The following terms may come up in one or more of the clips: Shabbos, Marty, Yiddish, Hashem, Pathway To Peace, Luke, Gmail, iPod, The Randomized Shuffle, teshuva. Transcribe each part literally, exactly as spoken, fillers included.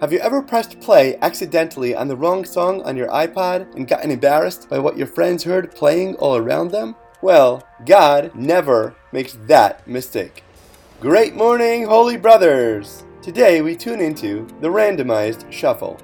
Have you ever pressed play accidentally on the wrong song on your iPod and gotten embarrassed by what your friends heard playing all around them? Well, God never makes that mistake. Great morning, holy brothers! Today we tune into The Randomized Shuffle.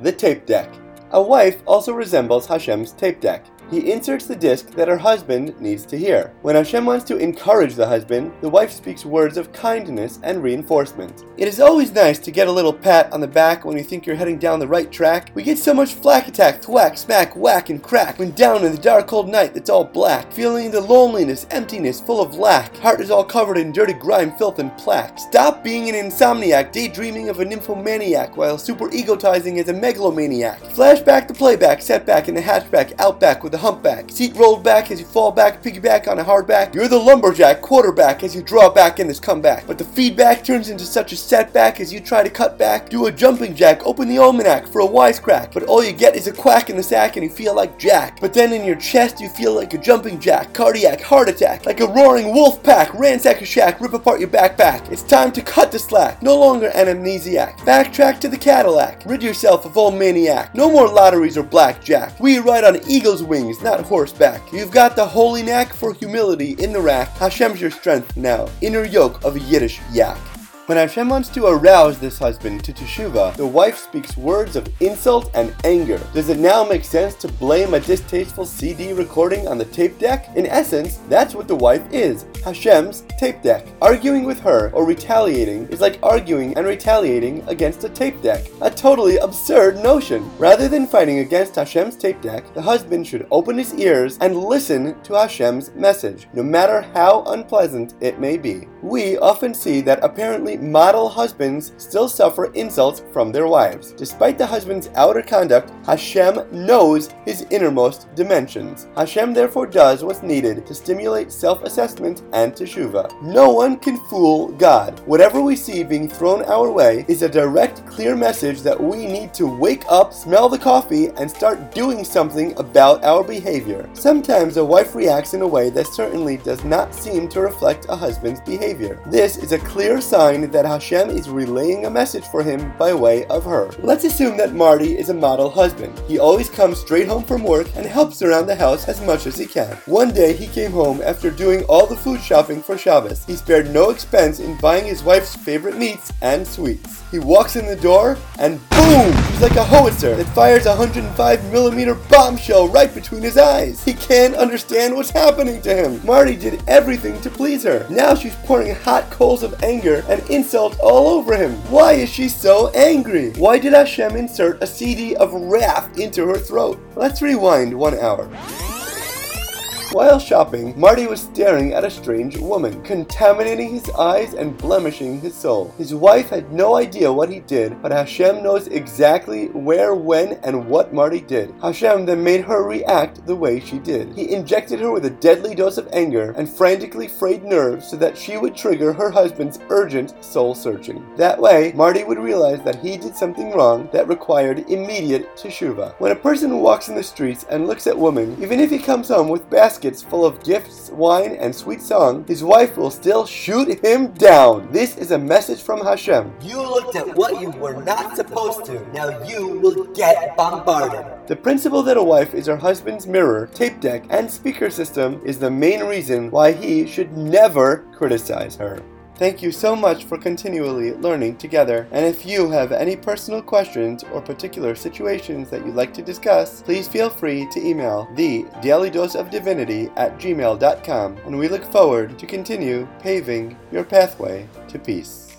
The Tape Deck. A wife also resembles Hashem's tape deck. He inserts the disc that her husband needs to hear. When Hashem wants to encourage the husband, the wife speaks words of kindness and reinforcement. It is always nice to get a little pat on the back when you think you're heading down the right track. We get so much flack attack, thwack, smack, whack, and crack when down in the dark cold night that's all black. Feeling the loneliness, emptiness, full of lack. Heart is all covered in dirty grime, filth, and plaque. Stop being an insomniac, daydreaming of a nymphomaniac while super egotizing as a megalomaniac. Flashback to playback, setback in the hatchback, outback with the humpback. Seat rolled back as you fall back, piggyback on a hardback. You're the lumberjack, quarterback as you draw back in this comeback. But the feedback turns into such a setback as you try to cut back. Do a jumping jack, open the almanac for a wisecrack. But all you get is a quack in the sack and you feel like Jack. But then in your chest you feel like a jumping jack, cardiac, heart attack. Like a roaring wolf pack, ransack a shack, rip apart your backpack. It's time to cut the slack, no longer an amnesiac. Backtrack to the Cadillac, rid yourself of all maniac. No more lotteries or blackjack. We ride on eagle's wings, not horseback. You've got the holy knack for humility in the rack. Hashem's your strength now. Inner yoke of a Yiddish yak. When Hashem wants to arouse this husband to teshuva, the wife speaks words of insult and anger. Does it now make sense to blame a distasteful C D recording on the tape deck? In essence, that's what the wife is, Hashem's tape deck. Arguing with her or retaliating is like arguing and retaliating against a tape deck, a totally absurd notion. Rather than fighting against Hashem's tape deck, the husband should open his ears and listen to Hashem's message, no matter how unpleasant it may be. We often see that apparently model husbands still suffer insults from their wives. Despite the husband's outer conduct, Hashem knows his innermost dimensions. Hashem therefore does what's needed to stimulate self-assessment and teshuva. No one can fool God. Whatever we see being thrown our way is a direct, clear message that we need to wake up, smell the coffee, and start doing something about our behavior. Sometimes a wife reacts in a way that certainly does not seem to reflect a husband's behavior. This is a clear sign that Hashem is relaying a message for him by way of her. Let's assume that Marty is a model husband. He always comes straight home from work and helps around the house as much as he can. One day he came home after doing all the food shopping for Shabbos. He spared no expense in buying his wife's favorite meats and sweets. He walks in the door and boom! He's like a howitzer that fires a one hundred five millimeter bombshell right between his eyes. He can't understand what's happening to him. Marty did everything to please her. Now she's pouring hot coals of anger and insult all over him. Why is she so angry? Why did Hashem insert a C D of wrath into her throat? Let's rewind one hour. While shopping, Marty was staring at a strange woman, contaminating his eyes and blemishing his soul. His wife had no idea what he did, but Hashem knows exactly where, when, and what Marty did. Hashem then made her react the way she did. He injected her with a deadly dose of anger and frantically frayed nerves so that she would trigger her husband's urgent soul-searching. That way, Marty would realize that he did something wrong that required immediate teshuva. When a person walks in the streets and looks at women, even if he comes home with baskets full of gifts, wine, and sweet song, his wife will still shoot him down. This is a message from Hashem. You looked at what you were not supposed to. Now you will get bombarded. The principle that a wife is her husband's mirror, tape deck, and speaker system is the main reason why he should never criticize her. Thank you so much for continually learning together. And if you have any personal questions or particular situations that you'd like to discuss, please feel free to email the daily dose of divinity at gmail dot com. And we look forward to continue paving your pathway to peace.